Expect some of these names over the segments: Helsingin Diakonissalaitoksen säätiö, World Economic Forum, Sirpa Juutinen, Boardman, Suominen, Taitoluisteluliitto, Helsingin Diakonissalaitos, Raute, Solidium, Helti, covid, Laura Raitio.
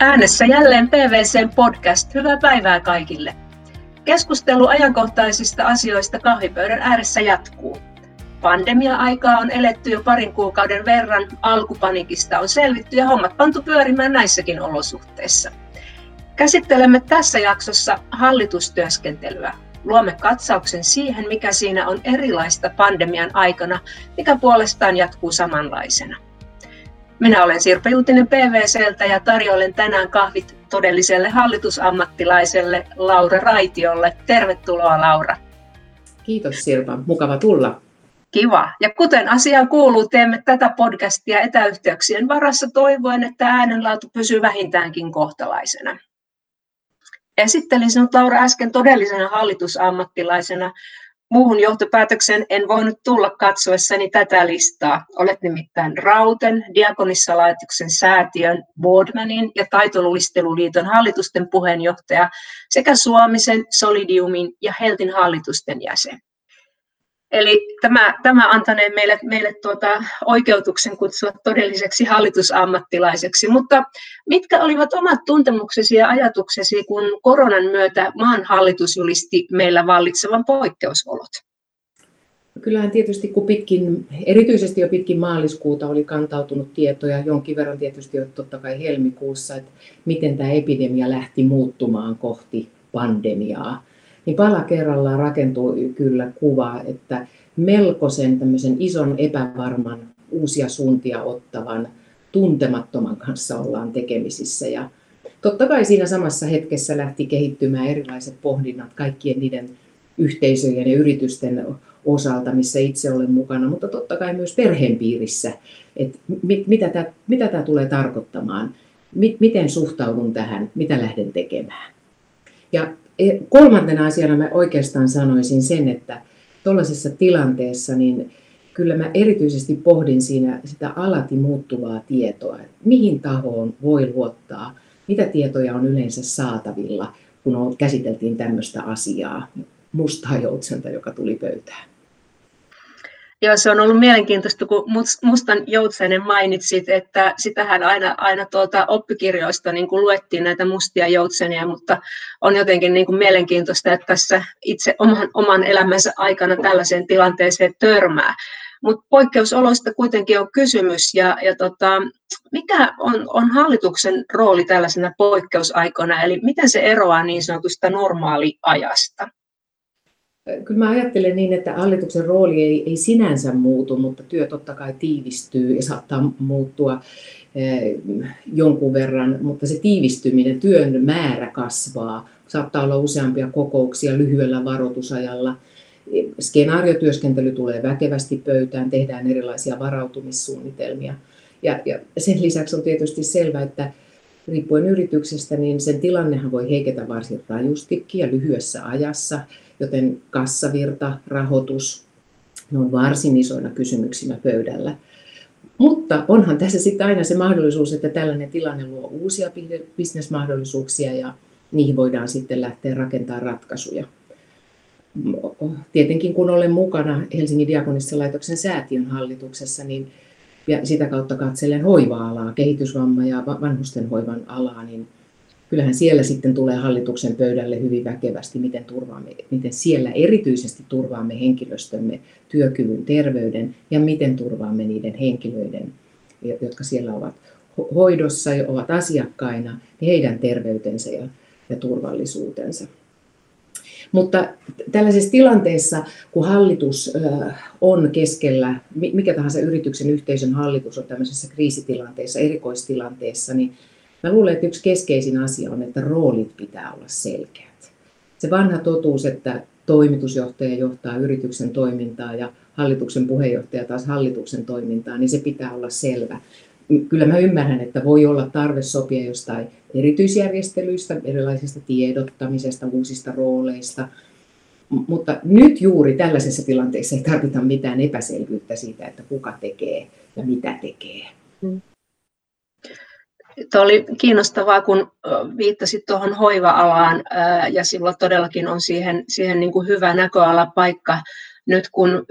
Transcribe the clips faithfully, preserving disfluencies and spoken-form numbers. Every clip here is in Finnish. Äänessä jälleen PwC:n podcast. Hyvää päivää kaikille. Keskustelu ajankohtaisista asioista kahvipöydän ääressä jatkuu. Pandemia-aikaa on eletty jo parin kuukauden verran, alkupanikista on selvitty ja hommat pantu pyörimään näissäkin olosuhteissa. Käsittelemme tässä jaksossa hallitustyöskentelyä. Luomme katsauksen siihen, mikä siinä on erilaista pandemian aikana, mikä puolestaan jatkuu samanlaisena. Minä olen Sirpa Juutinen PwC:ltä ja tarjoilen tänään kahvit todelliselle hallitusammattilaiselle Laura Raitiolle. Tervetuloa, Laura. Kiitos, Sirpa. Mukava tulla. Kiva. Ja kuten asiaan kuuluu, teemme tätä podcastia etäyhteyksien varassa toivoen, että äänenlaatu pysyy vähintäänkin kohtalaisena. Esittelin sinut, Laura, äsken todellisena hallitusammattilaisena. Muuhun johtopäätökseen en voinut tulla katsoessani tätä listaa. Olet nimittäin Rauten, Diakonissalaitoksen säätiön, Boardmanin ja Taitoluisteluliiton hallitusten puheenjohtaja sekä Suomisen, Solidiumin ja Heltin hallitusten jäsen. Eli tämä, tämä antanee meille, meille tuota oikeutuksen kutsua todelliseksi hallitusammattilaiseksi, mutta mitkä olivat omat tuntemuksesi ja ajatuksesi, kun koronan myötä maan hallitus julisti meillä vallitsevan poikkeusolot? Kyllähän tietysti, kun pitkin, erityisesti jo pitkin maaliskuuta oli kantautunut tietoja, jonkin verran tietysti jo totta kai helmikuussa, että miten tämä epidemia lähti muuttumaan kohti pandemiaa. Niin pala kerrallaan rakentui kyllä kuva, että melkoisen tämmöisen ison epävarman, uusia suuntia ottavan, tuntemattoman kanssa ollaan tekemisissä. Ja totta kai siinä samassa hetkessä lähti kehittymään erilaiset pohdinnat kaikkien niiden yhteisöjen ja yritysten osalta, missä itse olen mukana, mutta totta kai myös perheen piirissä, että mit, mitä tämä, mitä tämä tulee tarkoittamaan, mit, miten suhtaudun tähän, mitä lähden tekemään. Ja kolmantena asiana mä oikeastaan sanoisin sen, että tuollaisessa tilanteessa niin kyllä mä erityisesti pohdin siinä sitä alati muuttuvaa tietoa, mihin tahoon voi luottaa, mitä tietoja on yleensä saatavilla, kun käsiteltiin tämmöistä asiaa, mustaa joutsenta, joka tuli pöytään. Joo, se on ollut mielenkiintoista, kun mustan joutsenen mainitsit, että sitähän aina, aina tuolta oppikirjoista niin kuin luettiin näitä mustia joutsenia, mutta on jotenkin niin kuin mielenkiintoista, että tässä itse oman, oman elämänsä aikana tällaiseen tilanteeseen törmää. Mutta poikkeusoloista kuitenkin on kysymys, ja, ja tota, mikä on, on hallituksen rooli tällaisena poikkeusaikana, eli miten se eroaa niin sanotusta normaaliajasta? Kyllä mä ajattelen niin, että hallituksen rooli ei, ei sinänsä muutu, mutta työ totta kai tiivistyy ja saattaa muuttua jonkun verran, mutta se tiivistyminen, työn määrä kasvaa, saattaa olla useampia kokouksia lyhyellä varoitusajalla, skenaariotyöskentely tulee väkevästi pöytään, tehdään erilaisia varautumissuunnitelmia ja, ja sen lisäksi on tietysti selvää, että riippuen yrityksestä, niin sen tilannehan voi heiketä varsin rajustikin ja lyhyessä ajassa, joten kassavirta, rahoitus, ne on varsin isoina kysymyksinä pöydällä. Mutta onhan tässä sitten aina se mahdollisuus, että tällainen tilanne luo uusia bisnesmahdollisuuksia ja niihin voidaan sitten lähteä rakentamaan ratkaisuja. Tietenkin kun olen mukana Helsingin Diakonissalaitoksen säätiön hallituksessa, niin ja sitä kautta katselen hoiva-alaa, kehitysvamma- ja vanhustenhoivan alaa, niin kyllähän siellä sitten tulee hallituksen pöydälle hyvin väkevästi, miten, turvaamme, miten siellä erityisesti turvaamme henkilöstömme työkyvyn, terveyden ja miten turvaamme niiden henkilöiden, jotka siellä ovat hoidossa ja ovat asiakkaina, niin heidän terveytensä ja, ja turvallisuutensa. Mutta tällaisessa tilanteessa, kun hallitus on keskellä, mikä tahansa yrityksen yhteisön hallitus on tämmöisessä kriisitilanteessa, erikoistilanteessa, niin mä luulen, että yksi keskeisin asia on, että roolit pitää olla selkeät. Se vanha totuus, että toimitusjohtaja johtaa yrityksen toimintaa ja hallituksen puheenjohtaja taas hallituksen toimintaa, niin se pitää olla selvä. Kyllä mä ymmärrän, että voi olla tarve sopia jostain erityisjärjestelyistä, erilaisista tiedottamisesta, uusista rooleista, mutta nyt juuri tällaisessa tilanteessa ei tarvita mitään epäselvyyttä siitä, että kuka tekee ja mitä tekee. Mm. Tuo oli kiinnostavaa, kun viittasit tuohon hoiva-alaan ja silloin todellakin on siihen, siihen niin kuin hyvä näköalapaikka nyt kun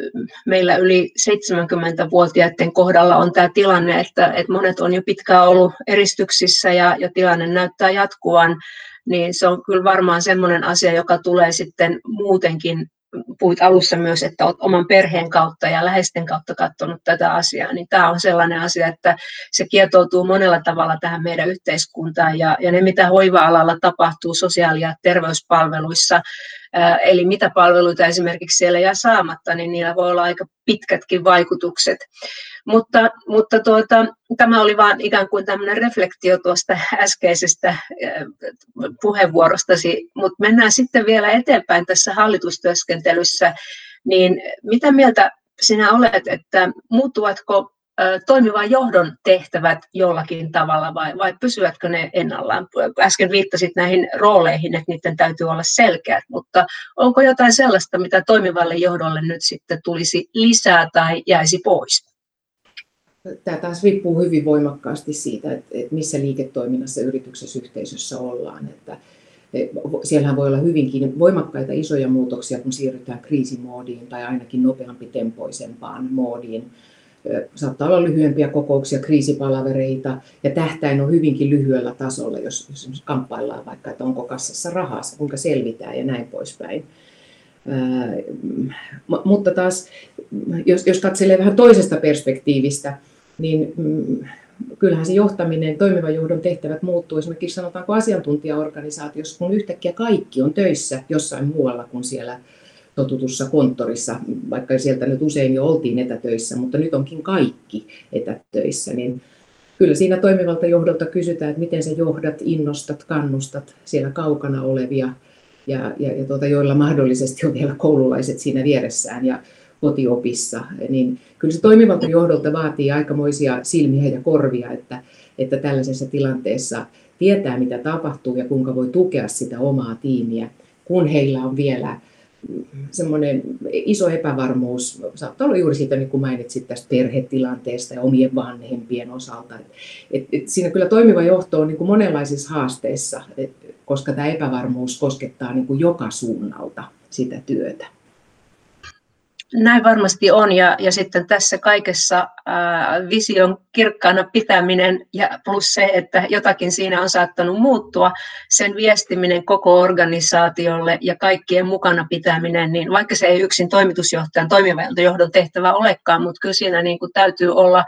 meillä yli seitsemänkymmentävuotiaiden kohdalla on tämä tilanne, että, että monet on jo pitkään ollut eristyksissä ja, ja tilanne näyttää jatkuvan, niin se on kyllä varmaan semmoinen asia, joka tulee sitten muutenkin, puhuit alussa myös, että olet oman perheen kautta ja läheisten kautta katsonut tätä asiaa, niin tämä on sellainen asia, että se kietoutuu monella tavalla tähän meidän yhteiskuntaan ja, ja ne, mitä hoiva-alalla tapahtuu sosiaali- ja terveyspalveluissa, eli mitä palveluita esimerkiksi siellä jää saamatta, niin niillä voi olla aika pitkätkin vaikutukset. Mutta, mutta tuota, tämä oli vaan ikään kuin tämmöinen reflektio tuosta äskeisestä puheenvuorostasi, mutta mennään sitten vielä eteenpäin tässä hallitustyöskentelyssä. Niin mitä mieltä sinä olet, että muuttuvatko toimivan johdon tehtävät jollakin tavalla vai, vai pysyvätkö ne ennallaan? Äsken viittasit näihin rooleihin, että niiden täytyy olla selkeät, mutta onko jotain sellaista, mitä toimivalle johdolle nyt sitten tulisi lisää tai jäisi pois? Tämä taas riippuu hyvin voimakkaasti siitä, että missä liiketoiminnassa, yrityksessä, yhteisössä ollaan. Että siellähän voi olla hyvinkin voimakkaita isoja muutoksia, kun siirrytään kriisimoodiin tai ainakin nopeampi tempoisempaan moodiin. Saattaa olla lyhyempiä kokouksia, kriisipalavereita ja tähtäin on hyvinkin lyhyellä tasolla, jos, jos kamppaillaan vaikka, että onko kassassa rahaa, kuinka selvitään ja näin poispäin. Ää, mutta taas, jos, jos katselee vähän toisesta perspektiivistä, niin mm, kyllähän se johtaminen, toimivan johdon tehtävät muuttuu esimerkiksi sanotaanko asiantuntijaorganisaatiossa, kun yhtäkkiä kaikki on töissä jossain muualla kuin siellä totutussa konttorissa, vaikka sieltä nyt usein jo oltiin etätöissä, mutta nyt onkin kaikki etätöissä, niin kyllä siinä toimivalta johdolta kysytään, että miten sä johdat, innostat, kannustat siellä kaukana olevia ja, ja, ja tuota, joilla mahdollisesti on vielä koululaiset siinä vieressään ja kotiopissa, niin kyllä se toimivalta johdolta vaatii aikamoisia silmiä ja korvia, että, että tällaisessa tilanteessa tietää mitä tapahtuu ja kuinka voi tukea sitä omaa tiimiä, kun heillä on vielä semmoinen iso epävarmuus, saattaa olla juuri siitä, niin kuin mainitsit tästä perhetilanteesta ja omien vanhempien osalta. Et, et, et siinä kyllä toimiva johto on niin kuin monenlaisissa haasteissa, et, koska tämä epävarmuus koskettaa niin kuin joka suunnalta sitä työtä. Näin varmasti on ja, ja sitten tässä kaikessa ää, vision kirkkaana pitäminen ja plus se, että jotakin siinä on saattanut muuttua, sen viestiminen koko organisaatiolle ja kaikkien mukana pitäminen, niin vaikka se ei yksin toimitusjohtajan toimivaltajohdon tehtävä olekaan, mutta kyllä siinä niin kuin täytyy olla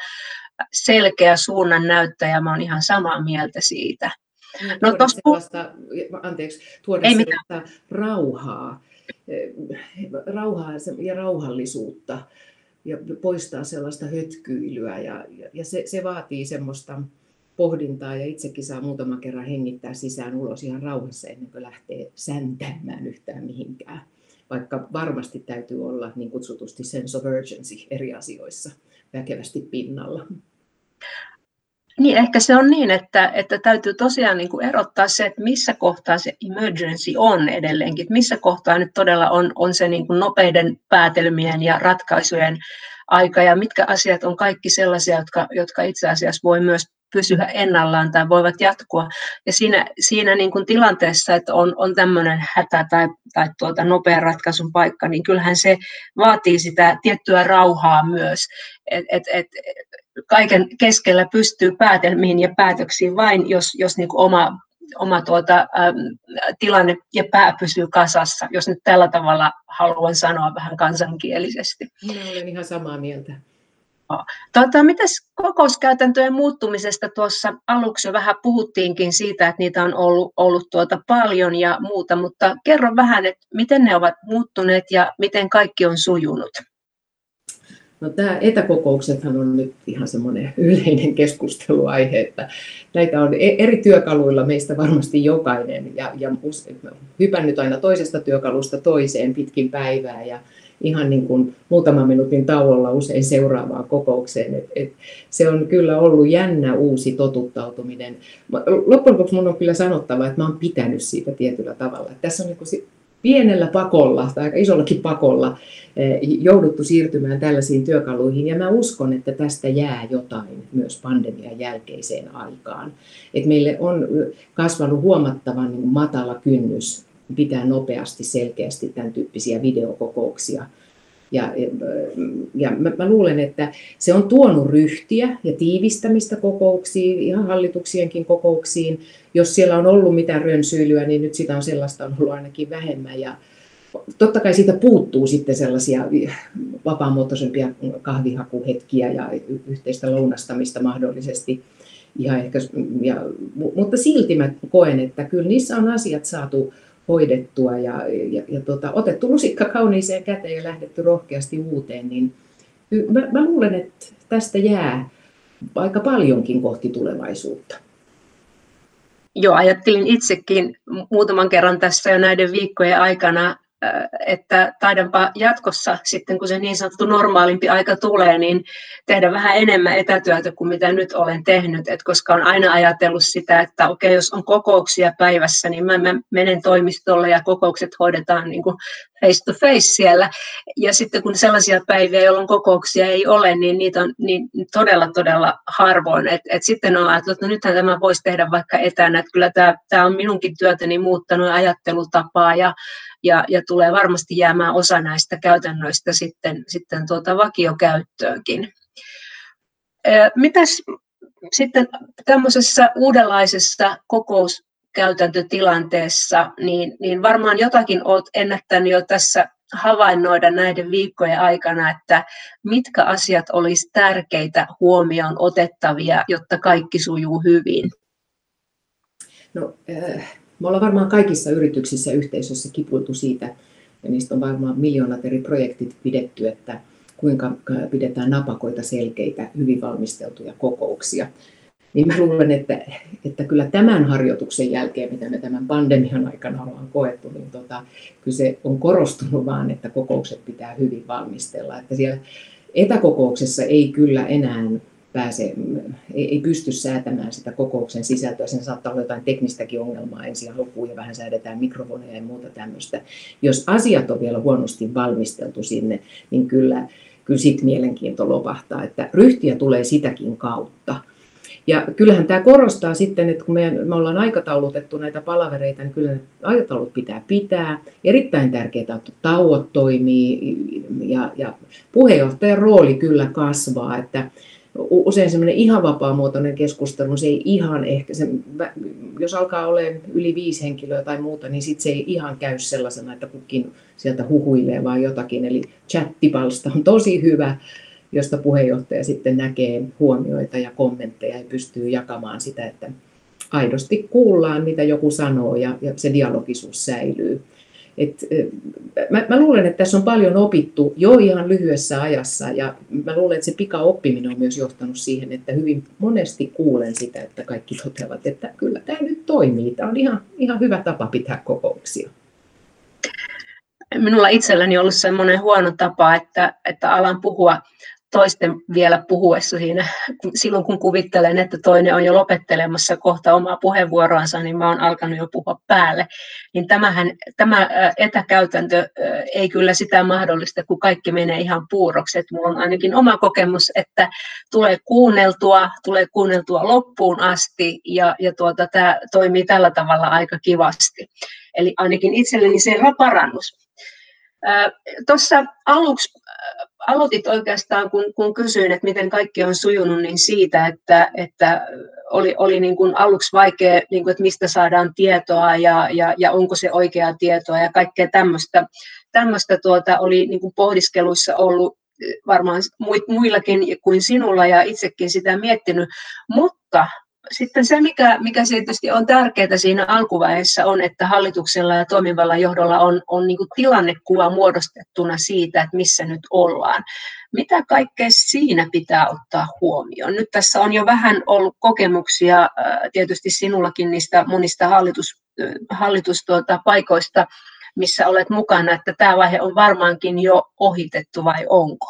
selkeä suunnannäyttäjä, mä oon ihan samaa mieltä siitä. No, tuossa... sellaista, anteeksi, tuoda ei sellaista mitään rauhaa. rauhaa ja rauhallisuutta ja poistaa sellaista hötkyilyä ja, ja se, se vaatii semmoista pohdintaa ja itsekin saa muutaman kerran hengittää sisään ulos ihan rauhassa ennen kuin lähtee säntämään yhtään mihinkään, vaikka varmasti täytyy olla niin kutsutusti sense of urgency eri asioissa väkevästi pinnalla. Niin, ehkä se on niin, että, että täytyy tosiaan niin kuin erottaa se, että missä kohtaa se emergency on edelleenkin, että missä kohtaa nyt todella on, on se niin kuin nopeiden päätelmien ja ratkaisujen aika ja mitkä asiat on kaikki sellaisia, jotka, jotka itse asiassa voi myös pysyä ennallaan tai voivat jatkua. Ja siinä, siinä niin kuin tilanteessa, että on, on tämmöinen hätä tai, tai tuota nopean ratkaisun paikka, niin kyllähän se vaatii sitä tiettyä rauhaa myös. Et, et, et, kaiken keskellä pystyy päätelmiin ja päätöksiin vain, jos, jos niin kuin oma, oma tuota, äm, tilanne ja pää pysyy kasassa, jos nyt tällä tavalla haluan sanoa vähän kansankielisesti. Minä olen ihan samaa mieltä. Tuota, mitäs kokouskäytäntöjen muuttumisesta tuossa aluksi vähän puhuttiinkin siitä, että niitä on ollut, ollut tuota paljon ja muuta, mutta kerro vähän, että miten ne ovat muuttuneet ja miten kaikki on sujunut? No, tämä etäkokouksethan on nyt ihan semmoinen yleinen keskusteluaihe, että näitä on eri työkaluilla meistä varmasti jokainen ja, ja hypännyt aina toisesta työkalusta toiseen pitkin päivää ja ihan niin kuin muutaman minuutin tauolla usein seuraavaan kokoukseen. Et, et se on kyllä ollut jännä uusi totuttautuminen. Loppujen lopuksi minun on kyllä sanottava, että mä oon pitänyt siitä tietyllä tavalla. Et tässä on niin kuin pienellä pakolla tai aika isollakin pakolla jouduttu siirtymään tällaisiin työkaluihin ja mä uskon, että tästä jää jotain myös pandemian jälkeiseen aikaan. Et meille on kasvanut huomattavan matala kynnys pitää nopeasti, selkeästi tämän tyyppisiä videokokouksia Ja, ja mä, mä luulen, että se on tuonut ryhtiä ja tiivistämistä kokouksiin, ihan hallituksienkin kokouksiin. Jos siellä on ollut mitään rönsyilyä, niin nyt sitä on sellaista on ollut ainakin vähemmän. Ja totta kai siitä puuttuu sitten sellaisia vapaamuotoisempia kahvihakuhetkiä ja yhteistä lounastamista mahdollisesti. Ihan ehkä, ja, mutta silti mä koen, että kyllä niissä on asiat saatu hoidettua ja, ja, ja tuota, otettu lusikka kauniiseen käteen ja lähdetty rohkeasti uuteen, niin mä, mä luulen, että tästä jää aika paljonkin kohti tulevaisuutta. Joo, ajattelin itsekin muutaman kerran tässä jo näiden viikkojen aikana, että taidanpa jatkossa sitten, kun se niin sanottu normaalimpi aika tulee, niin tehdä vähän enemmän etätyötä kuin mitä nyt olen tehnyt, et koska on aina ajatellut sitä, että okei, okay, jos on kokouksia päivässä, niin mä, mä menen toimistolle ja kokoukset hoidetaan niin kuin face to face siellä, ja sitten kun sellaisia päiviä, jolloin kokouksia ei ole, niin niitä on niin todella todella harvoin, että et sitten on ajatellut, että no nythän tämä voisi tehdä vaikka etänä, että kyllä tämä, tämä on minunkin työtäni muuttanut ajattelutapaa ja Ja, ja tulee varmasti jäämään osa näistä käytännöistä sitten, sitten tuota vakiokäyttöönkin. Mitäs sitten tämmöisessä uudenlaisessa kokouskäytäntötilanteessa, niin, niin varmaan jotakin olet ennättänyt jo tässä havainnoida näiden viikkojen aikana, että mitkä asiat olisi tärkeitä huomioon otettavia, jotta kaikki sujuu hyvin? No... Äh... Me ollaan varmaan kaikissa yrityksissä yhteisössä kipuiltu siitä, ja niistä on varmaan miljoonat eri projektit pidetty, että kuinka pidetään napakoita, selkeitä, hyvin valmisteltuja kokouksia. Niin mä luulen, että, että kyllä tämän harjoituksen jälkeen, mitä me tämän pandemian aikana ollaan koettu, niin tota, kyllä se on korostunut vaan, että kokoukset pitää hyvin valmistella. Että siellä etäkokouksessa ei kyllä enää... Pääse, ei, ei pysty säätämään sitä kokouksen sisältöä, sen saattaa olla jotain teknistäkin ongelmaa ensin alkuun ja vähän säädetään mikrofoneja ja muuta tämmöistä. Jos asiat on vielä huonosti valmisteltu sinne, niin kyllä, kyllä sit mielenkiinto lopahtaa, että ryhtiä tulee sitäkin kautta. Ja kyllähän tämä korostaa sitten, että kun me, me ollaan aikataulutettu näitä palavereita, niin kyllä aikataulut pitää pitää. Erittäin tärkeää, että tauot toimii ja, ja puheenjohtajan rooli kyllä kasvaa, että usein semmoinen ihan vapaamuotoinen keskustelu, se ei ihan ehkä, se, jos alkaa olemaan yli viisi henkilöä tai muuta, niin sitten se ei ihan käy sellaisena, että kukin sieltä huhuilee vaan jotakin. Eli chattipalsta on tosi hyvä, josta puheenjohtaja sitten näkee huomioita ja kommentteja ja pystyy jakamaan sitä, että aidosti kuullaan, mitä joku sanoo ja, ja se dialogisuus säilyy. Et, mä, mä luulen, että tässä on paljon opittu jo ihan lyhyessä ajassa ja mä luulen, että se pikaoppiminen on myös johtanut siihen, että hyvin monesti kuulen sitä, että kaikki toteavat, että kyllä tämä nyt toimii. Tämä on ihan, ihan hyvä tapa pitää kokouksia. Minulla itselläni on ollut semmoinen huono tapa, että, että alan puhua toisten vielä puhuessa siinä, silloin kun kuvittelen, että toinen on jo lopettelemassa kohta omaa puheenvuoroansa, niin mä oon alkanut jo puhua päälle. Niin tämähän, tämä etäkäytäntö ei kyllä sitä mahdollista, kun kaikki menee ihan puuroksi. Että mulla on ainakin oma kokemus, että tulee kuunneltua, tulee kuunneltua loppuun asti ja, ja tuota, tämä toimii tällä tavalla aika kivasti. Eli ainakin itselleni se on parannus. Tuossa aluksi aloitit oikeastaan, kun, kun kysyin, että miten kaikki on sujunut, niin siitä, että, että oli, oli niin kuin aluksi vaikea, niin kuin, että mistä saadaan tietoa ja, ja, ja onko se oikeaa tietoa ja kaikkea tämmöistä. Tämmöistä tuota oli niin kuin pohdiskeluissa ollut varmaan muillakin kuin sinulla ja itsekin sitä miettinyt, mutta... Sitten se, mikä, mikä tietysti on tärkeää siinä alkuvaiheessa on, että hallituksella ja toimivallan johdolla on, on niin kuin tilannekuva muodostettuna siitä, että missä nyt ollaan. Mitä kaikkea siinä pitää ottaa huomioon? Nyt tässä on jo vähän ollut kokemuksia tietysti sinullakin niistä monista hallitus, hallituspaikoista, missä olet mukana, että tämä vaihe on varmaankin jo ohitettu vai onko?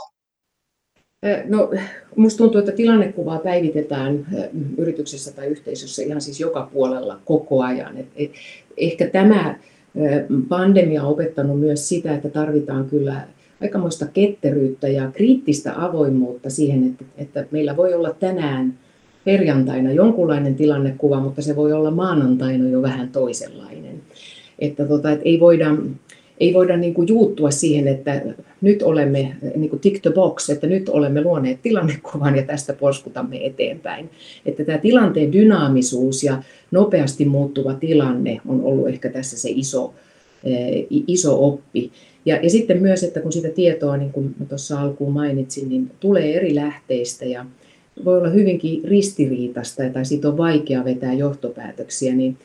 No, musta tuntuu, että tilannekuvaa päivitetään yrityksessä tai yhteisössä ihan siis joka puolella koko ajan. Et, et, ehkä tämä pandemia on opettanut myös sitä, että tarvitaan kyllä aikamoista ketteryyttä ja kriittistä avoimuutta siihen, että, että meillä voi olla tänään perjantaina jonkunlainen tilannekuva, mutta se voi olla maanantaina jo vähän toisenlainen. Että tota, et ei voida... ei voida niin kuin juuttua siihen, että nyt olemme niin kuin tick the box, että nyt olemme luoneet tilannekuvan ja tästä porskutamme eteenpäin. Että tämä tilanteen dynaamisuus ja nopeasti muuttuva tilanne on ollut ehkä tässä se iso, iso oppi. Ja, ja sitten myös, että kun sitä tietoa, niin kuin tuossa alkuun mainitsin, niin tulee eri lähteistä ja voi olla hyvinkin ristiriitasta tai siitä on vaikea vetää johtopäätöksiä, niin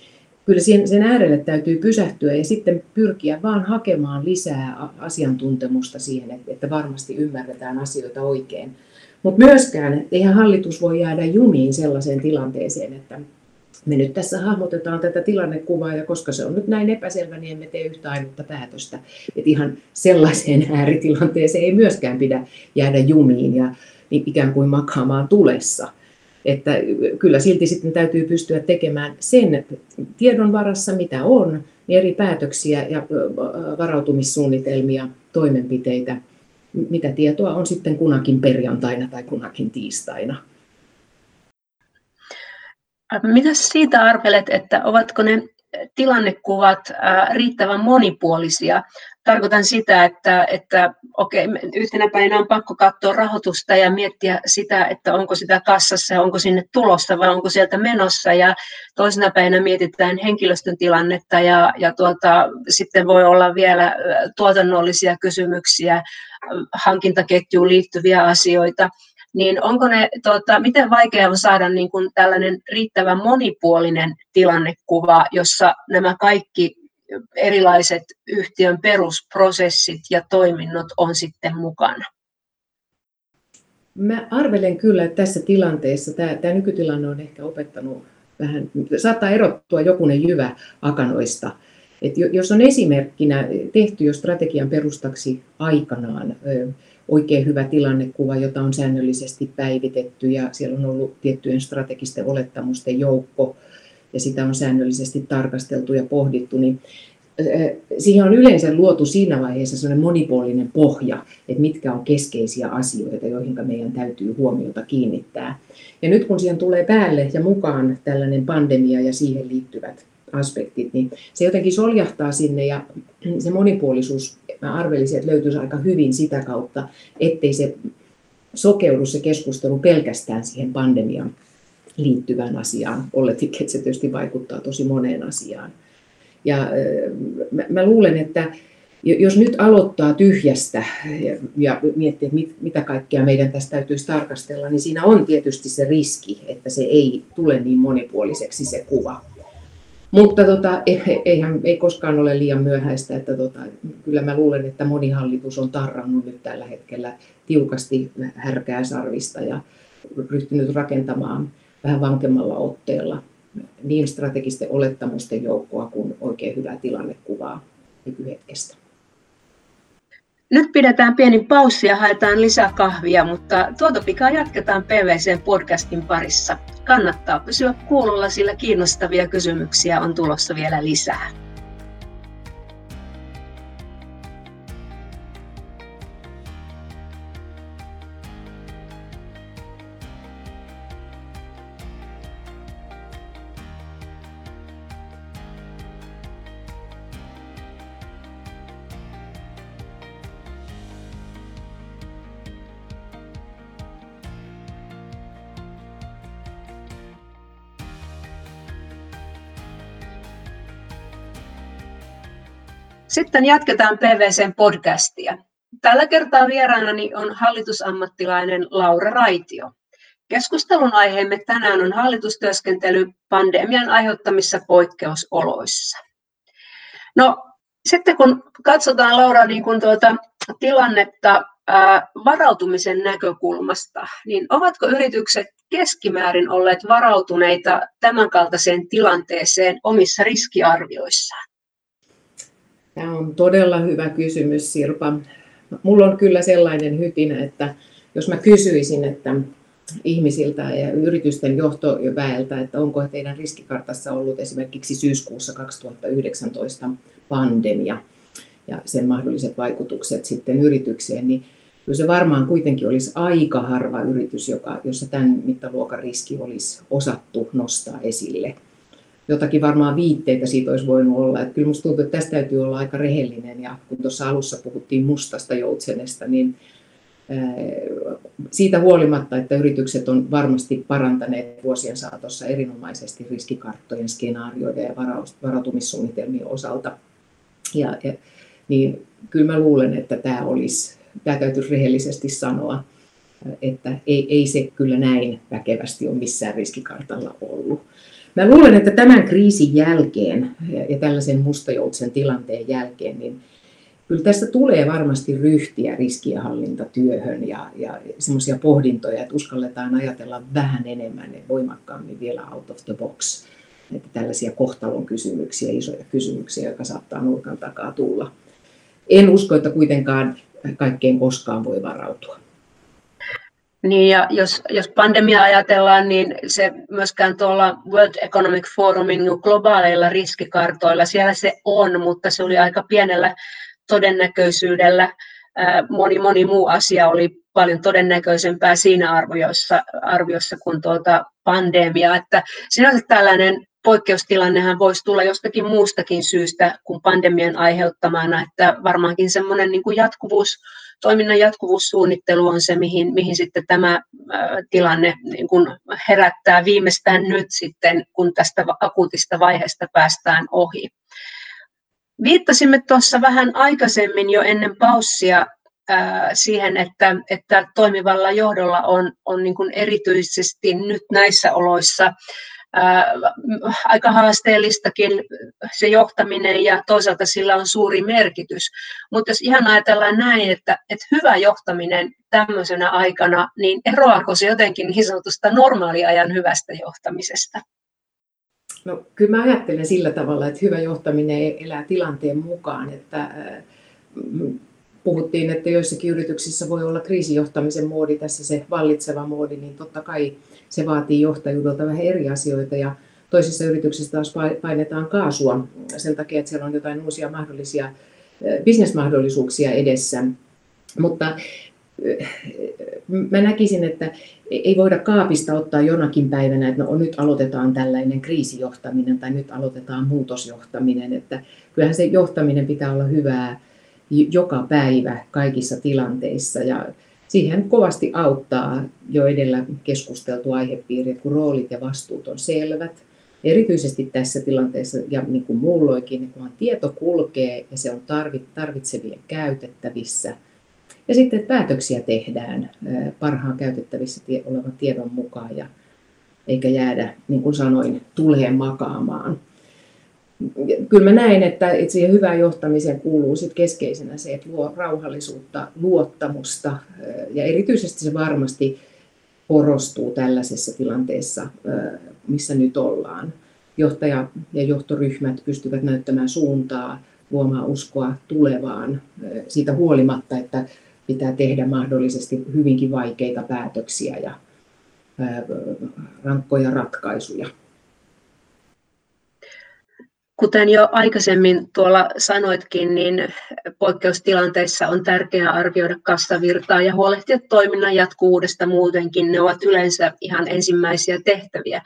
kyllä sen äärelle täytyy pysähtyä ja sitten pyrkiä vaan hakemaan lisää asiantuntemusta siihen, että varmasti ymmärretään asioita oikein. Mutta myöskään eihän hallitus voi jäädä jumiin sellaiseen tilanteeseen, että me nyt tässä hahmotetaan tätä tilannekuvaa ja koska se on nyt näin epäselvä, niin emme tee yhtä ainutta päätöstä. Et ihan sellaiseen ääritilanteeseen ei myöskään pidä jäädä jumiin ja ikään kuin makaamaan tulessa. Että kyllä silti sitten täytyy pystyä tekemään sen tiedon varassa, mitä on, niin eri päätöksiä ja varautumissuunnitelmia, toimenpiteitä, mitä tietoa on sitten kunakin perjantaina tai kunakin tiistaina. Mitäs siitä arvelet, että ovatko ne tilannekuvat riittävän monipuolisia? Tarkoitan sitä, että, että okei, yhtenä päivänä on pakko katsoa rahoitusta ja miettiä sitä, että onko sitä kassassa, onko sinne tulossa vai onko sieltä menossa. Ja toisena päivänä mietitään henkilöstön tilannetta ja, ja tuota, sitten voi olla vielä tuotannollisia kysymyksiä, hankintaketjuun liittyviä asioita. Niin onko ne, tuota, miten vaikea on saada niin kuin tällainen riittävän monipuolinen tilannekuva, jossa nämä kaikki erilaiset yhtiön perusprosessit ja toiminnot on sitten mukana? Mä arvelen kyllä, että tässä tilanteessa tämä, tämä nykytilanne on ehkä opettanut vähän, saattaa erottua jokunen jyvä akanoista. Et jos on esimerkkinä tehty jo strategian perustaksi aikanaan oikein hyvä tilannekuva, jota on säännöllisesti päivitetty ja siellä on ollut tiettyjen strategisten olettamusten joukko, ja sitä on säännöllisesti tarkasteltu ja pohdittu, niin siihen on yleensä luotu siinä vaiheessa sellainen monipuolinen pohja, että mitkä on keskeisiä asioita, joihin meidän täytyy huomiota kiinnittää. Ja nyt kun siihen tulee päälle ja mukaan tällainen pandemia ja siihen liittyvät aspektit, niin se jotenkin soljahtaa sinne ja se monipuolisuus, mä arvelisin, että löytyisi aika hyvin sitä kautta, ettei se sokeudu se keskustelu pelkästään siihen pandemiaan liittyvään asiaan, olletik, että se tietysti vaikuttaa tosi moneen asiaan. Ja mä, mä luulen, että jos nyt aloittaa tyhjästä ja, ja miettii, mit, mitä kaikkea meidän tässä täytyisi tarkastella, niin siinä on tietysti se riski, että se ei tule niin monipuoliseksi se kuva. Mutta tota, eihän, ei koskaan ole liian myöhäistä, että tota, kyllä mä luulen, että moni hallitus on tarrannut nyt tällä hetkellä tiukasti härkää sarvista ja ryhtynyt rakentamaan vähän vankemmalla otteella niin strategisten olettamusten joukkoa kuin oikein hyvää tilannekuvaa nykyhetkestä. Nyt pidetään pieni paussi ja haetaan lisää kahvia, mutta tuota pikaa jatketaan P W C:n podcastin parissa. Kannattaa pysyä kuulolla, sillä kiinnostavia kysymyksiä on tulossa vielä lisää. Sitten jatketaan P W C:n podcastia. Tällä kertaa vieraanani on hallitusammattilainen Laura Raitio. Keskustelun aiheemme tänään on hallitustyöskentely pandemian aiheuttamissa poikkeusoloissa. No, sitten kun katsotaan, Laura, niin kun tuota tilannetta ää, varautumisen näkökulmasta, niin ovatko yritykset keskimäärin olleet varautuneita tämänkaltaiseen tilanteeseen omissa riskiarvioissaan? Tämä on todella hyvä kysymys, Sirpa. Mulla on kyllä sellainen hytinä, että jos mä kysyisin että ihmisiltä ja yritysten johtoväeltä, että onko teidän riskikartassa ollut esimerkiksi syyskuussa kaksituhattayhdeksäntoista pandemia ja sen mahdolliset vaikutukset sitten yritykseen, niin kyllä se varmaan kuitenkin olisi aika harva yritys, joka, jossa tämän mittaluokan riski olisi osattu nostaa esille. jotakin varmaan viitteitä siitä olisi voinut olla. Että kyllä minusta tuntuu, että tästä täytyy olla aika rehellinen. Ja kun tuossa alussa puhuttiin mustasta joutsenesta, niin siitä huolimatta, että yritykset on varmasti parantaneet vuosien saatossa erinomaisesti riskikarttojen, skenaarioiden ja varautumissuunnitelmien osalta, ja, ja, niin kyllä mä luulen, että tämä olisi, tämä täytyisi rehellisesti sanoa, että ei, ei se kyllä näin väkevästi ole missään riskikartalla ollut. Mä luulen, että tämän kriisin jälkeen ja tällaisen mustajoutsen tilanteen jälkeen, niin kyllä tässä tulee varmasti ryhtiä riskienhallintatyöhön ja, ja semmoisia pohdintoja, että uskalletaan ajatella vähän enemmän ja voimakkaammin vielä out of the box. Että tällaisia kohtalon kysymyksiä, isoja kysymyksiä, jotka saattaa nurkan takaa tulla. En usko, että kuitenkaan kaikkeen koskaan voi varautua. Niin ja jos, jos pandemia ajatellaan, niin se myöskään tuolla World Economic Forumin globaaleilla riskikartoilla, siellä se on, mutta se oli aika pienellä todennäköisyydellä. Moni, moni muu asia oli paljon todennäköisempää siinä arviossa, arviossa kuin tuota pandemia. Että sinänsä tällainen poikkeustilannehan voisi tulla jostakin muustakin syystä kuin pandemian aiheuttamana, että varmaankin semmoinen niin kuin jatkuvuus, toiminnan jatkuvuussuunnittelu on se, mihin, mihin sitten tämä tilanne niin kuin herättää viimeistään nyt sitten, kun tästä akuutista vaiheesta päästään ohi. Viittasimme tuossa vähän aikaisemmin jo ennen paussia ää, siihen, että, että toimivalla johdolla on, on niin kuin erityisesti nyt näissä oloissa ää, aika haasteellistakin se johtaminen ja toisaalta sillä on suuri merkitys. Mutta jos ihan ajatellaan näin, että, että hyvä johtaminen tämmöisenä aikana, niin eroako se jotenkin niin sanotusta normaaliajan hyvästä johtamisesta? No, kyllä mä ajattelen sillä tavalla, että hyvä johtaminen elää tilanteen mukaan. Että puhuttiin, että joissakin yrityksissä voi olla kriisijohtamisen moodi, tässä se vallitseva moodi, niin totta kai se vaatii johtajuudelta vähän eri asioita. Ja toisissa yrityksissä taas painetaan kaasua sen takia, että siellä on jotain uusia mahdollisia bisnesmahdollisuuksia edessä. Mutta mä näkisin, että ei voida kaapista ottaa jonakin päivänä, että no, nyt aloitetaan tällainen kriisijohtaminen tai nyt aloitetaan muutosjohtaminen. Että kyllähän se johtaminen pitää olla hyvää joka päivä kaikissa tilanteissa ja siihen kovasti auttaa jo edellä keskusteltu aihepiiri, kun roolit ja vastuut on selvät. Erityisesti tässä tilanteessa ja niin kuin muulloinkin, kun tieto kulkee ja se on tarvitsevien käytettävissä. Ja sitten päätöksiä tehdään parhaan käytettävissä olevan tiedon mukaan ja eikä jäädä, niin kuin sanoin, tuleen makaamaan. Kyllä mä näen, että siihen hyvään johtamiseen kuuluu sit keskeisenä se, että luo rauhallisuutta, luottamusta ja erityisesti se varmasti korostuu tällaisessa tilanteessa, missä nyt ollaan. Johtaja ja johtoryhmät pystyvät näyttämään suuntaa, luomaan uskoa tulevaan siitä huolimatta, että pitää tehdä mahdollisesti hyvinkin vaikeita päätöksiä ja rankkoja ratkaisuja. Kuten jo aikaisemmin tuolla sanoitkin, niin poikkeustilanteissa on tärkeää arvioida kassavirtaa ja huolehtia toiminnan jatkuvuudesta muutenkin. Ne ovat yleensä ihan ensimmäisiä tehtäviä.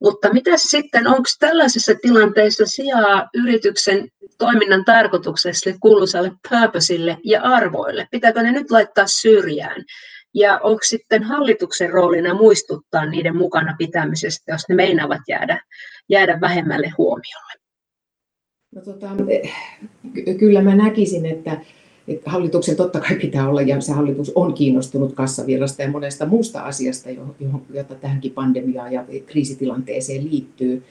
Mutta mitäs sitten, onko tällaisessa tilanteessa sijaa yrityksen toiminnan tarkoitukselle, kuuluisalle purposeille ja arvoille? Pitääkö ne nyt laittaa syrjään? Ja onko sitten hallituksen roolina muistuttaa niiden mukana pitämisestä, jos ne meinaavat jäädä, jäädä vähemmälle huomiolle? No, tota, kyllä mä näkisin, että, että hallituksen totta kai pitää olla, ja se hallitus on kiinnostunut kassavirrasta ja monesta muusta asiasta, johon, jota tähänkin pandemiaan ja kriisitilanteeseen liittyy.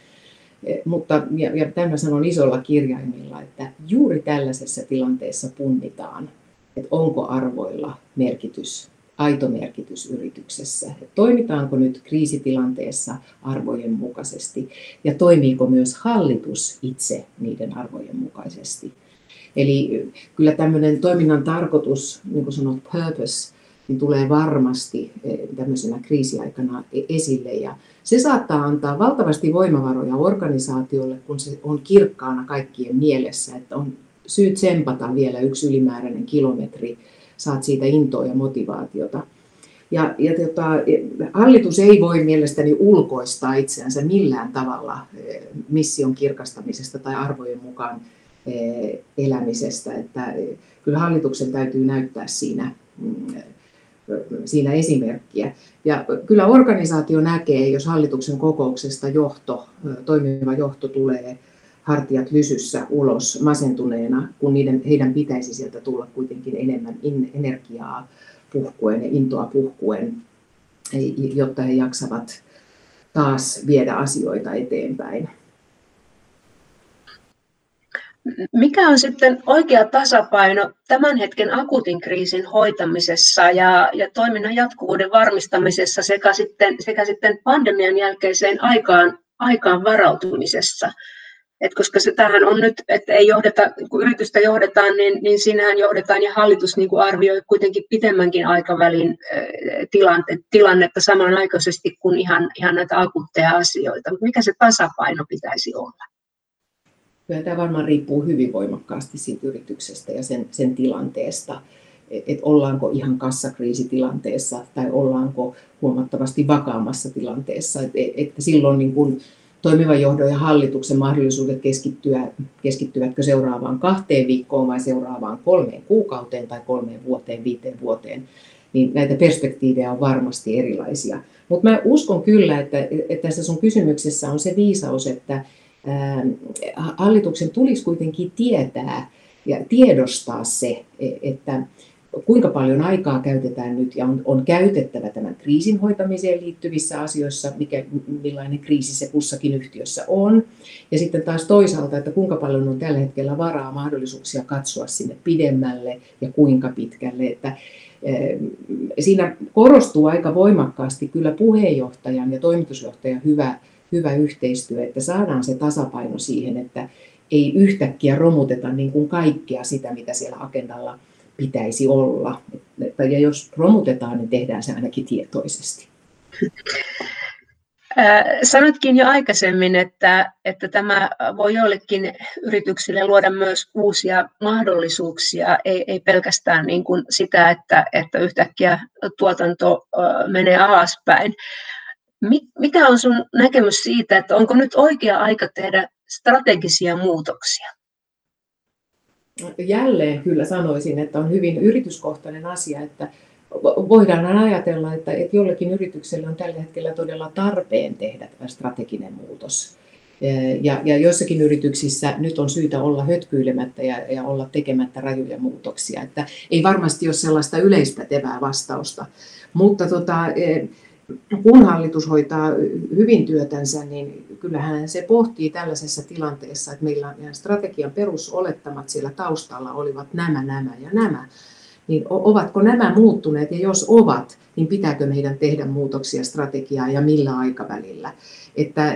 Mutta, ja tämän sanon isolla kirjaimilla, että juuri tällaisessa tilanteessa punnitaan, että onko arvoilla merkitys, aito merkitys yrityksessä. Että toimitaanko nyt kriisitilanteessa arvojen mukaisesti ja toimiiko myös hallitus itse niiden arvojen mukaisesti. Eli kyllä tämmöinen toiminnan tarkoitus, niin kuin sanot purpose, niin tulee varmasti tämmöisenä kriisiaikana esille ja se saattaa antaa valtavasti voimavaroja organisaatiolle, kun se on kirkkaana kaikkien mielessä, että on syy tsempata vielä yksi ylimääräinen kilometri, saat siitä intoa ja motivaatiota. Ja, ja tota, hallitus ei voi mielestäni ulkoistaa itseänsä millään tavalla mission kirkastamisesta tai arvojen mukaan elämisestä. Että kyllä hallituksen täytyy näyttää siinä, siinä esimerkkiä. Ja kyllä organisaatio näkee, jos hallituksen kokouksesta johto, toimiva johto tulee hartiat lysyssä ulos masentuneena, kun niiden, heidän pitäisi sieltä tulla kuitenkin enemmän in, energiaa puhkuen ja intoa puhkuen, jotta he jaksavat taas viedä asioita eteenpäin. Mikä on sitten oikea tasapaino tämän hetken akuutin kriisin hoitamisessa ja, ja toiminnan jatkuvuuden varmistamisessa sekä sitten, sekä sitten pandemian jälkeiseen aikaan, aikaan varautumisessa? Et koska se tähän on nyt, että ei johdeta, kun yritystä johdetaan, niin, niin siinähän johdetaan ja hallitus niin kuin arvioi kuitenkin pitemmänkin aikavälin tilante, tilannetta samanaikaisesti kuin ihan, ihan näitä akuutteja asioita. Mikä se tasapaino pitäisi olla? Kyllä tämä varmaan riippuu hyvin voimakkaasti siitä yrityksestä ja sen, sen tilanteesta, että ollaanko ihan kassakriisitilanteessa tai ollaanko huomattavasti vakaammassa tilanteessa, että et silloin niin kuin toimivan johdon ja hallituksen mahdollisuudet keskittyä, keskittyvätkö seuraavaan kahteen viikkoon vai seuraavaan kolmeen kuukauteen tai kolmeen vuoteen, viiteen vuoteen, niin näitä perspektiivejä on varmasti erilaisia. Mutta mä uskon kyllä, että, että tässä sun kysymyksessä on se viisaus, että ää, hallituksen tulisi kuitenkin tietää ja tiedostaa se, että kuinka paljon aikaa käytetään nyt ja on, on käytettävä tämän kriisin hoitamiseen liittyvissä asioissa, mikä, millainen kriisi se kussakin yhtiössä on. Ja sitten taas toisaalta, että kuinka paljon on tällä hetkellä varaa mahdollisuuksia katsoa sinne pidemmälle ja kuinka pitkälle. Että, e, siinä korostuu aika voimakkaasti kyllä puheenjohtajan ja toimitusjohtajan hyvä, hyvä yhteistyö, että saadaan se tasapaino siihen, että ei yhtäkkiä romuteta niin kuin kaikkea sitä, mitä siellä agendalla pitäisi olla. Ja jos romutetaan, niin tehdään se ainakin tietoisesti. Sanoitkin jo aikaisemmin, että, että tämä voi joillekin yrityksille luoda myös uusia mahdollisuuksia, ei, ei pelkästään niin kuin sitä, että, että yhtäkkiä tuotanto menee alaspäin. Mikä on sun näkemys siitä, että onko nyt oikea aika tehdä strategisia muutoksia? Jälleen kyllä sanoisin, että on hyvin yrityskohtainen asia, että voidaan ajatella, että jollekin yritykselle on tällä hetkellä todella tarpeen tehdä tämä strateginen muutos. Ja, ja joissakin yrityksissä nyt on syytä olla hötkyilemättä ja, ja olla tekemättä rajuja muutoksia. Että ei varmasti ole sellaista yleispätevää vastausta, mutta tota, kun hallitus hoitaa hyvin työtänsä, niin kyllähän se pohtii tällaisessa tilanteessa, että meillä on strategian perusolettamat siellä taustalla olivat nämä, nämä ja nämä. Niin ovatko nämä muuttuneet ja jos ovat, niin pitääkö meidän tehdä muutoksia strategiaa ja millä aikavälillä? Että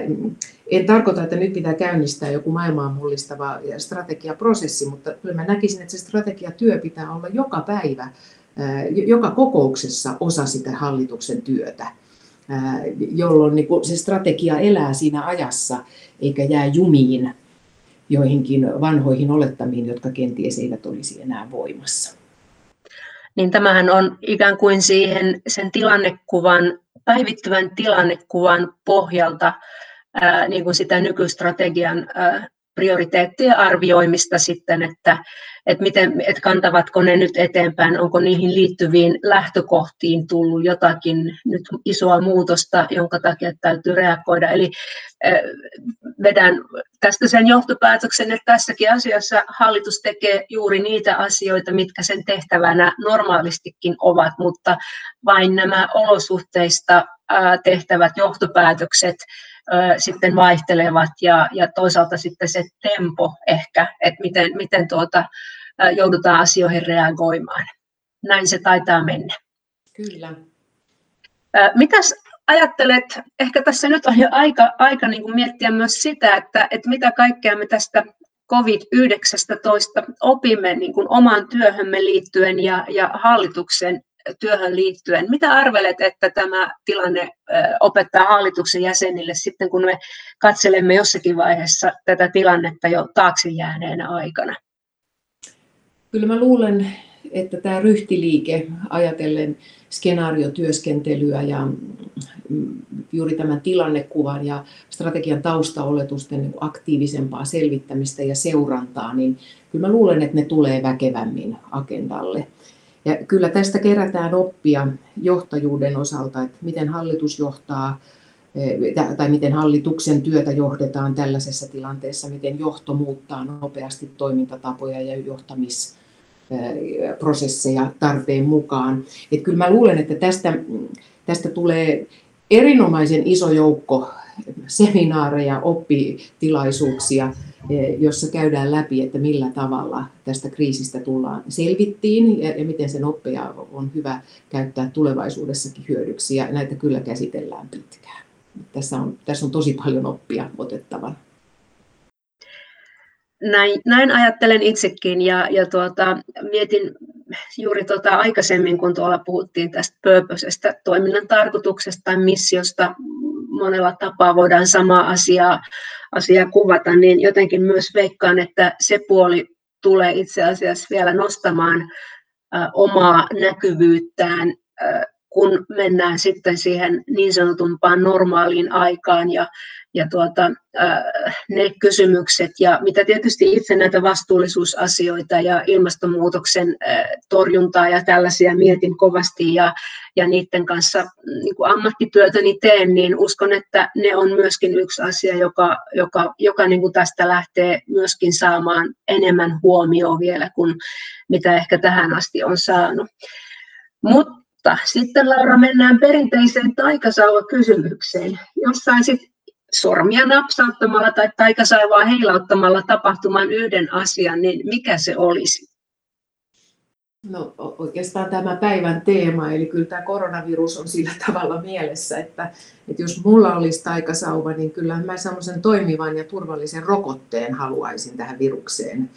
en tarkoita, että nyt pitää käynnistää joku maailmaa mullistava strategiaprosessi, mutta kyllä mä näkisin, että se strategiatyö pitää olla joka päivä, joka kokouksessa osa sitä hallituksen työtä, jolloin se strategia elää siinä ajassa eikä jää jumiin joihinkin vanhoihin olettamiin, jotka kenties eivät olisi enää voimassa. Niin tämähän on ikään kuin siihen sen tilannekuvan, päivittyvän tilannekuvan pohjalta ää, niin kuin sitä nykystrategian ää, prioriteettien arvioimista sitten, että, että, miten, että kantavatko ne nyt eteenpäin, onko niihin liittyviin lähtökohtiin tullut jotakin nyt isoa muutosta, jonka takia täytyy reagoida. Eli vedän tästä sen johtopäätöksen, että tässäkin asiassa hallitus tekee juuri niitä asioita, mitkä sen tehtävänä normaalistikin ovat, mutta vain nämä olosuhteista tehtävät johtopäätökset sitten vaihtelevat ja, ja toisaalta sitten se tempo ehkä, että miten, miten tuota, joudutaan asioihin reagoimaan. Näin se taitaa mennä. Kyllä. Mitäs ajattelet, ehkä tässä nyt on jo aika, aika niin kuin miettiä myös sitä, että, että mitä kaikkea me tästä covid yhdeksäntoista opimme niin kuin omaan työhömme liittyen ja, ja hallituksen työhön liittyen. Mitä arvelet, että tämä tilanne opettaa hallituksen jäsenille sitten, kun me katselemme jossakin vaiheessa tätä tilannetta jo taakse jääneenä aikana? Kyllä mä luulen että tämä ryhtiliike ajatellen skenaariotyöskentelyä ja juuri tämän tilannekuvan ja strategian taustaoletusten aktiivisempaa selvittämistä ja seurantaa, niin kyllä mä luulen, että ne tulee väkevämmin agendalle. Ja kyllä tästä kerätään oppia johtajuuden osalta, että miten hallitus johtaa tai miten hallituksen työtä johdetaan tällaisessa tilanteessa, miten johto muuttaa nopeasti toimintatapoja ja johtamisprosesseja tarpeen mukaan. Et kyllä mä luulen, että tästä, tästä tulee erinomaisen iso joukko seminaareja, oppitilaisuuksia, jossa käydään läpi, että millä tavalla tästä kriisistä tullaan selvittiin ja, ja miten sen oppeja on hyvä käyttää tulevaisuudessakin hyödyksi. Ja näitä kyllä käsitellään pitkään. Tässä on, tässä on tosi paljon oppia otettavana. Näin, näin ajattelen itsekin ja, ja tuota, mietin juuri tuota aikaisemmin, kun tuolla puhuttiin tästä purposesta, toiminnan tarkoituksesta tai missiosta, monella tapaa voidaan samaa asiaa, asiaa kuvata, niin jotenkin myös veikkaan, että se puoli tulee itse asiassa vielä nostamaan äh, omaa näkyvyyttään, äh, kun mennään sitten siihen niin sanotumpaan normaaliin aikaan ja, ja tuota, äh, ne kysymykset, ja mitä tietysti itse näitä vastuullisuusasioita ja ilmastonmuutoksen äh, torjuntaa ja tällaisia mietin kovasti ja, ja niiden kanssa niin kuin ammattityötäni teen, niin uskon, että ne on myöskin yksi asia, joka, joka, joka niin kuin tästä lähtee myöskin saamaan enemmän huomioon vielä kuin mitä ehkä tähän asti on saanut. Mut sitten Laura, mennään perinteiseen taikasauvakysymykseen. Jos saisit sormia napsauttamalla tai taikasauvaa heilauttamalla tapahtumaan yhden asian, niin mikä se olisi? No oikeastaan tämä päivän teema, eli kyllä tämä koronavirus on sillä tavalla mielessä, että, että jos mulla olisi taikasauva, niin kyllä mä semmoisen toimivan ja turvallisen rokotteen haluaisin tähän virukseen.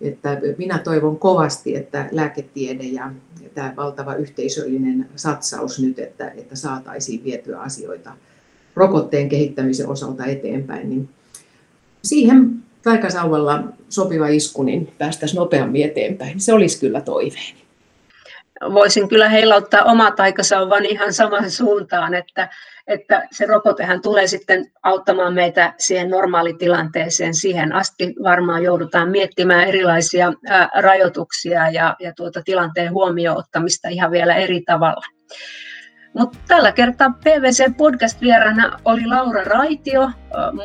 Että minä toivon kovasti, että lääketiede ja tämä valtava yhteisöllinen satsaus nyt, että, että saataisiin vietyä asioita rokotteen kehittämisen osalta eteenpäin, niin siihen taikasauvalla sopiva isku, niin päästäisiin nopeammin eteenpäin. Se olisi kyllä toiveeni. Voisin kyllä heilauttaa omaa taikasauvan ihan samaan suuntaan, että, että se rokotehan tulee sitten auttamaan meitä siihen normaalitilanteeseen. Siihen asti varmaan joudutaan miettimään erilaisia ää, rajoituksia ja, ja tuota, tilanteen huomioon ottamista ihan vielä eri tavalla. Mutta tällä kertaa P W C-podcast-vierana oli Laura Raitio,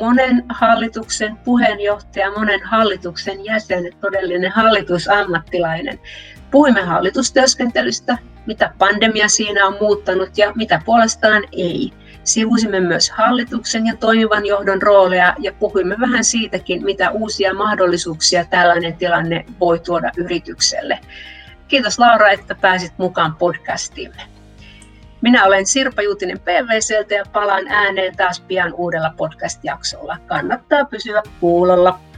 monen hallituksen puheenjohtaja, monen hallituksen jäsen, todellinen hallitusammattilainen. Puhuimme hallitustyöskentelystä, mitä pandemia siinä on muuttanut ja mitä puolestaan ei. Sivusimme myös hallituksen ja toimivan johdon rooleja ja puhuimme vähän siitäkin, mitä uusia mahdollisuuksia tällainen tilanne voi tuoda yritykselle. Kiitos Laura, että pääsit mukaan podcastimme. Minä olen Sirpa Juutinen P W C:ltä ja palaan ääneen taas pian uudella podcast-jaksolla. Kannattaa pysyä kuulolla.